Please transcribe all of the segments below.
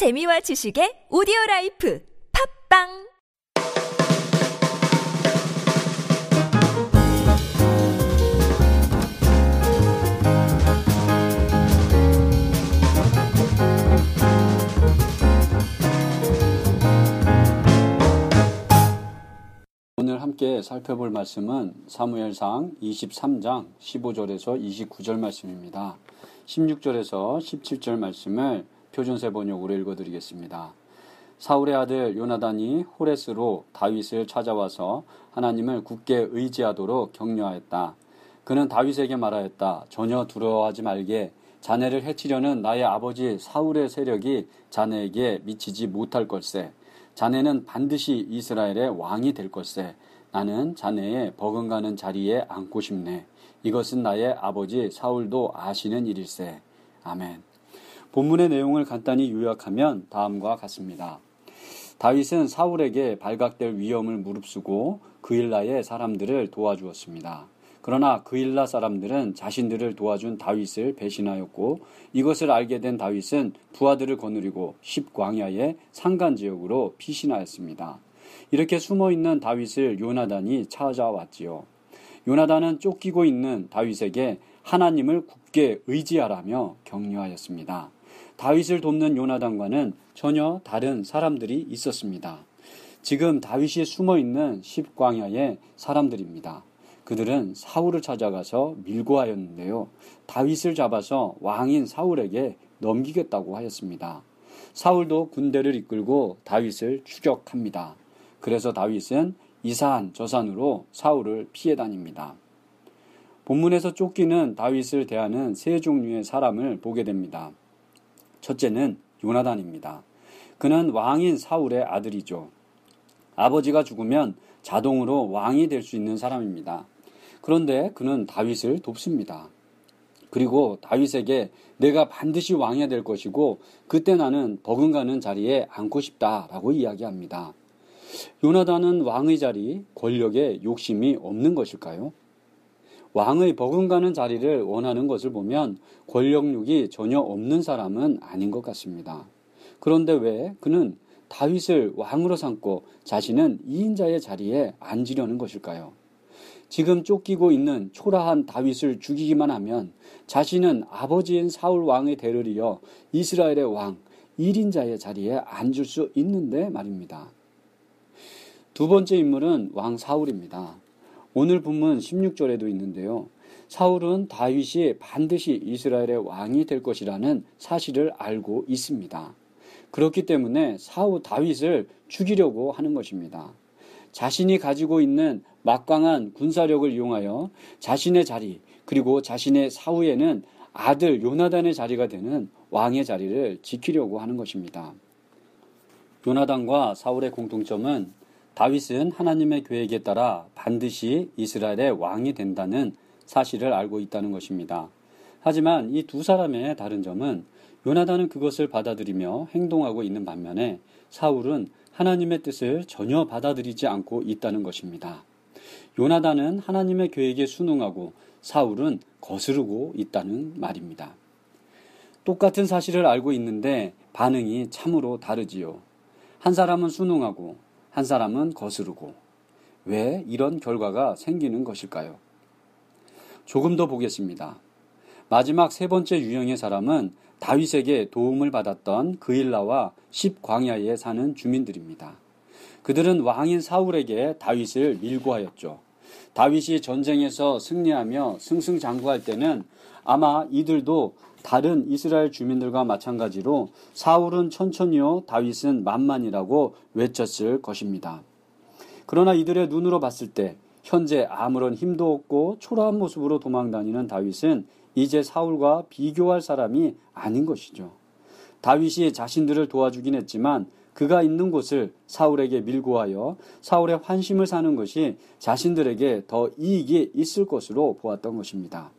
재미와 지식의 오디오라이프 팝빵! 오늘 함께 살펴볼 말씀은 사무엘상 23장 15절에서 29절 말씀입니다. 16절에서 17절 말씀을 표준세 번역으로 읽어드리겠습니다. 사울의 아들 요나단이 호레스로 다윗을 찾아와서 하나님을 굳게 의지하도록 격려하였다. 그는 다윗에게 말하였다. 전혀 두려워하지 말게. 자네를 해치려는 나의 아버지 사울의 세력이 자네에게 미치지 못할 걸세. 자네는 반드시 이스라엘의 왕이 될 것세. 나는 자네의 버금가는 자리에 앉고 싶네. 이것은 나의 아버지 사울도 아시는 일일세. 아멘. 본문의 내용을 간단히 요약하면 다음과 같습니다. 다윗은 사울에게 발각될 위험을 무릅쓰고 그일라의 사람들을 도와주었습니다. 그러나 그일라 사람들은 자신들을 도와준 다윗을 배신하였고 이것을 알게 된 다윗은 부하들을 거느리고 십광야의 산간지역으로 피신하였습니다. 이렇게 숨어있는 다윗을 요나단이 찾아왔지요. 요나단은 쫓기고 있는 다윗에게 하나님을 굳게 의지하라며 격려하였습니다. 다윗을 돕는 요나단과는 전혀 다른 사람들이 있었습니다. 지금 다윗이 숨어있는 십광야의 사람들입니다. 그들은 사울을 찾아가서 밀고 하였는데요. 다윗을 잡아서 왕인 사울에게 넘기겠다고 하였습니다. 사울도 군대를 이끌고 다윗을 추격합니다. 그래서 다윗은 이산 저산으로 사울을 피해 다닙니다. 본문에서 쫓기는 다윗을 대하는 세 종류의 사람을 보게 됩니다. 첫째는 요나단입니다. 그는 왕인 사울의 아들이죠. 아버지가 죽으면 자동으로 왕이 될 수 있는 사람입니다. 그런데 그는 다윗을 돕습니다. 그리고 다윗에게 내가 반드시 왕이 될 것이고 그때 나는 버금가는 자리에 앉고 싶다라고 이야기합니다. 요나단은 왕의 자리, 권력에 욕심이 없는 것일까요? 왕의 버금가는 자리를 원하는 것을 보면 권력욕이 전혀 없는 사람은 아닌 것 같습니다. 그런데 왜 그는 다윗을 왕으로 삼고 자신은 2인자의 자리에 앉으려는 것일까요? 지금 쫓기고 있는 초라한 다윗을 죽이기만 하면 자신은 아버지인 사울 왕의 대를 이어 이스라엘의 왕 1인자의 자리에 앉을 수 있는데 말입니다. 두 번째 인물은 왕 사울입니다. 오늘 본문 16절에도 있는데요. 사울은 다윗이 반드시 이스라엘의 왕이 될 것이라는 사실을 알고 있습니다. 그렇기 때문에 사울 다윗을 죽이려고 하는 것입니다. 자신이 가지고 있는 막강한 군사력을 이용하여 자신의 자리 그리고 자신의 사후에는 아들 요나단의 자리가 되는 왕의 자리를 지키려고 하는 것입니다. 요나단과 사울의 공통점은 다윗은 하나님의 계획에 따라 반드시 이스라엘의 왕이 된다는 사실을 알고 있다는 것입니다. 하지만 이 두 사람의 다른 점은 요나단은 그것을 받아들이며 행동하고 있는 반면에 사울은 하나님의 뜻을 전혀 받아들이지 않고 있다는 것입니다. 요나단은 하나님의 계획에 순응하고 사울은 거스르고 있다는 말입니다. 똑같은 사실을 알고 있는데 반응이 참으로 다르지요. 한 사람은 순응하고 한 사람은 거스르고 왜 이런 결과가 생기는 것일까요? 조금 더 보겠습니다. 마지막 세 번째 유형의 사람은 다윗에게 도움을 받았던 그일라와 십광야에 사는 주민들입니다. 그들은 왕인 사울에게 다윗을 밀고 하였죠. 다윗이 전쟁에서 승리하며 승승장구할 때는 아마 이들도 다른 이스라엘 주민들과 마찬가지로 사울은 천천히요 다윗은 만만이라고 외쳤을 것입니다. 그러나 이들의 눈으로 봤을 때 현재 아무런 힘도 없고 초라한 모습으로 도망다니는 다윗은 이제 사울과 비교할 사람이 아닌 것이죠. 다윗이 자신들을 도와주긴 했지만 그가 있는 곳을 사울에게 밀고 하여 사울의 환심을 사는 것이 자신들에게 더 이익이 있을 것으로 보았던 것입니다.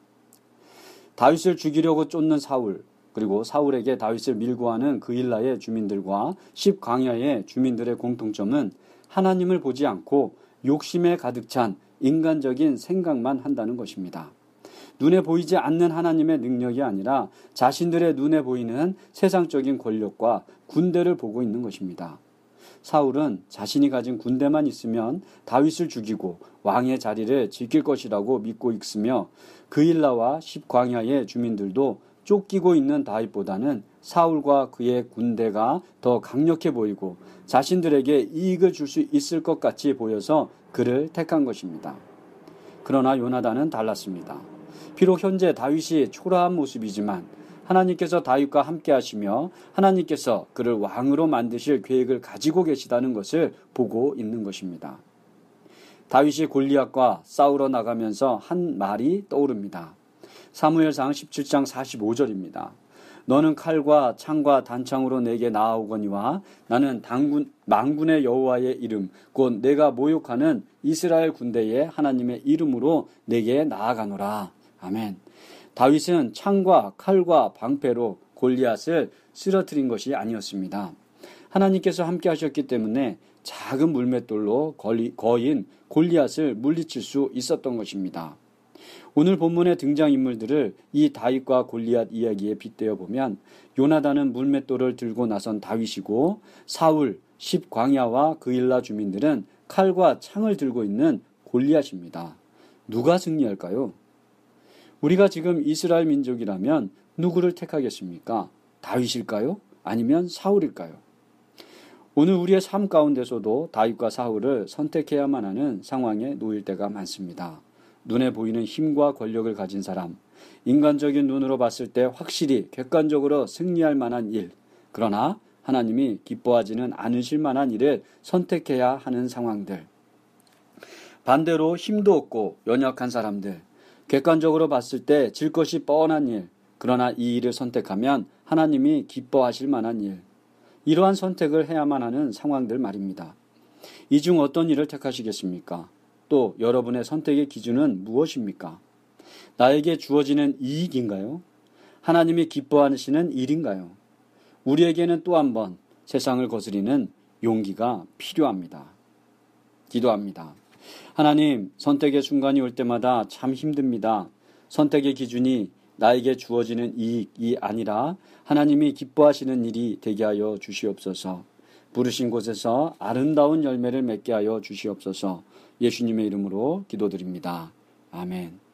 다윗을 죽이려고 쫓는 사울, 그리고 사울에게 다윗을 밀고 하는 그일라의 주민들과 십광야의 주민들의 공통점은 하나님을 보지 않고 욕심에 가득 찬 인간적인 생각만 한다는 것입니다. 눈에 보이지 않는 하나님의 능력이 아니라 자신들의 눈에 보이는 세상적인 권력과 군대를 보고 있는 것입니다. 사울은 자신이 가진 군대만 있으면 다윗을 죽이고 왕의 자리를 지킬 것이라고 믿고 있으며 그일라와 십광야의 주민들도 쫓기고 있는 다윗보다는 사울과 그의 군대가 더 강력해 보이고 자신들에게 이익을 줄 수 있을 것 같이 보여서 그를 택한 것입니다. 그러나 요나단은 달랐습니다. 비록 현재 다윗이 초라한 모습이지만 하나님께서 다윗과 함께 하시며 하나님께서 그를 왕으로 만드실 계획을 가지고 계시다는 것을 보고 있는 것입니다. 다윗이 골리앗과 싸우러 나가면서 한 말이 떠오릅니다. 사무엘상 17장 45절입니다. 너는 칼과 창과 단창으로 내게 나아오거니와 나는 만군의 여호와의 이름 곧 내가 모욕하는 이스라엘 군대의 하나님의 이름으로 내게 나아가노라. 아멘. 다윗은 창과 칼과 방패로 골리앗을 쓰러뜨린 것이 아니었습니다. 하나님께서 함께 하셨기 때문에 작은 물맷돌로 거인 골리앗을 물리칠 수 있었던 것입니다. 오늘 본문의 등장인물들을 이 다윗과 골리앗 이야기에 빗대어 보면 요나단은 물맷돌을 들고 나선 다윗이고 사울, 십광야와 그일라 주민들은 칼과 창을 들고 있는 골리앗입니다. 누가 승리할까요? 우리가 지금 이스라엘 민족이라면 누구를 택하겠습니까? 다윗일까요? 아니면 사울일까요? 오늘 우리의 삶 가운데서도 다윗과 사울을 선택해야만 하는 상황에 놓일 때가 많습니다. 눈에 보이는 힘과 권력을 가진 사람, 인간적인 눈으로 봤을 때 확실히 객관적으로 승리할 만한 일, 그러나 하나님이 기뻐하지는 않으실 만한 일을 선택해야 하는 상황들. 반대로 힘도 없고 연약한 사람들, 객관적으로 봤을 때 질 것이 뻔한 일, 그러나 이 일을 선택하면 하나님이 기뻐하실 만한 일, 이러한 선택을 해야만 하는 상황들 말입니다. 이 중 어떤 일을 택하시겠습니까? 또 여러분의 선택의 기준은 무엇입니까? 나에게 주어지는 이익인가요? 하나님이 기뻐하시는 일인가요? 우리에게는 또 한 번 세상을 거스리는 용기가 필요합니다. 기도합니다. 하나님, 선택의 순간이 올 때마다 참 힘듭니다. 선택의 기준이 나에게 주어지는 이익이 아니라 하나님이 기뻐하시는 일이 되게 하여 주시옵소서. 부르신 곳에서 아름다운 열매를 맺게 하여 주시옵소서. 예수님의 이름으로 기도드립니다. 아멘.